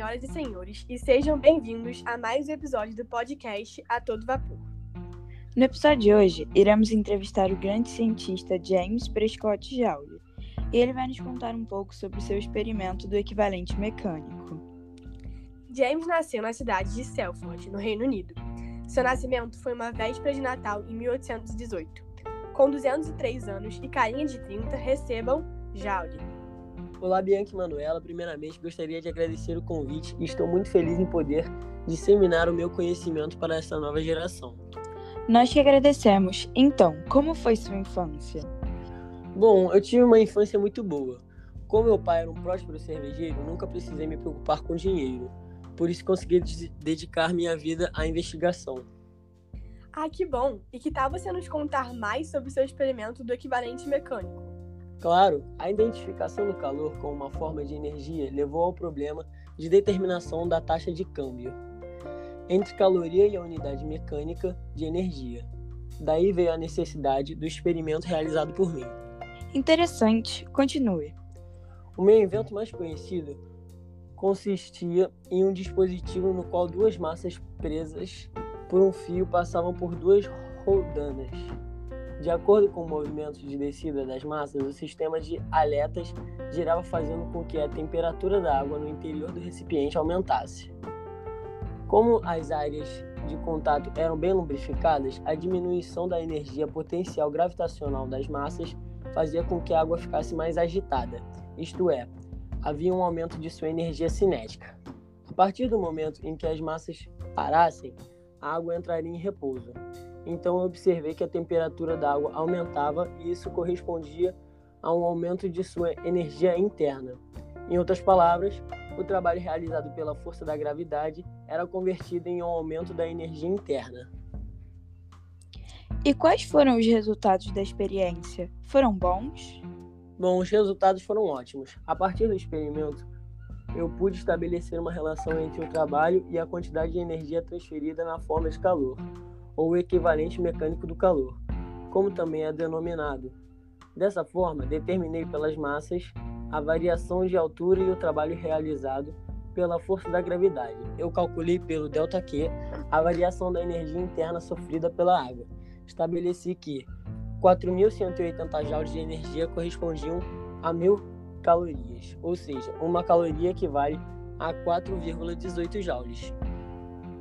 Senhoras e senhores, e sejam bem-vindos a mais um episódio do podcast A Todo Vapor. No episódio de hoje, iremos entrevistar o grande cientista James Prescott Joule, e ele vai nos contar um pouco sobre o seu experimento do equivalente mecânico. James nasceu na cidade de Salford, no Reino Unido. Seu nascimento foi uma véspera de Natal em 1818. Com 203 anos e carinha de 30, recebam Joule. Olá, Bianca e Manuela. Primeiramente, gostaria de agradecer o convite e estou muito feliz em poder disseminar o meu conhecimento para essa nova geração. Nós que agradecemos. Então, como foi sua infância? Bom, eu tive uma infância muito boa. Como meu pai era um próspero cervejeiro, nunca precisei me preocupar com dinheiro. Por isso, consegui dedicar minha vida à investigação. Ah, que bom! E que tal você nos contar mais sobre o seu experimento do equivalente mecânico? Claro, a identificação do calor como uma forma de energia levou ao problema de determinação da taxa de câmbio entre caloria e a unidade mecânica de energia. Daí veio a necessidade do experimento realizado por mim. Interessante, continue. O meu invento mais conhecido consistia em um dispositivo no qual duas massas presas por um fio passavam por duas roldanas. De acordo com o movimento de descida das massas, o sistema de aletas girava fazendo com que a temperatura da água no interior do recipiente aumentasse. Como as áreas de contato eram bem lubrificadas, a diminuição da energia potencial gravitacional das massas fazia com que a água ficasse mais agitada, isto é, havia um aumento de sua energia cinética. A partir do momento em que as massas parassem, a água entraria em repouso. Então eu observei que a temperatura da água aumentava e isso correspondia a um aumento de sua energia interna. Em outras palavras, o trabalho realizado pela força da gravidade era convertido em um aumento da energia interna. E quais foram os resultados da experiência? Foram bons? Bom, os resultados foram ótimos. A partir do experimento, eu pude estabelecer uma relação entre o trabalho e a quantidade de energia transferida na forma de calor, ou o equivalente mecânico do calor, como também é denominado. Dessa forma, determinei pelas massas a variação de altura e o trabalho realizado pela força da gravidade. Eu calculei pelo ΔQ a variação da energia interna sofrida pela água. Estabeleci que 4.180 joules de energia correspondiam a 1.000 calorias, ou seja, uma caloria equivale a 4,18 joules.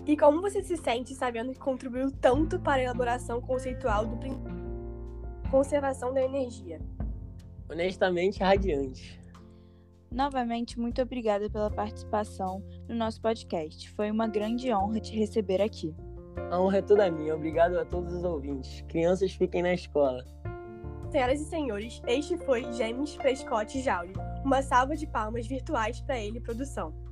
E como você se sente sabendo que contribuiu tanto para a elaboração conceitual do princípio de conservação da energia? Honestamente, radiante. Novamente, muito obrigada pela participação no nosso podcast. Foi uma grande honra te receber aqui. A honra é toda minha. Obrigado a todos os ouvintes. Crianças, fiquem na escola. Senhoras e senhores, este foi James Prescott Joule. Uma salva de palmas virtuais para ele, produção.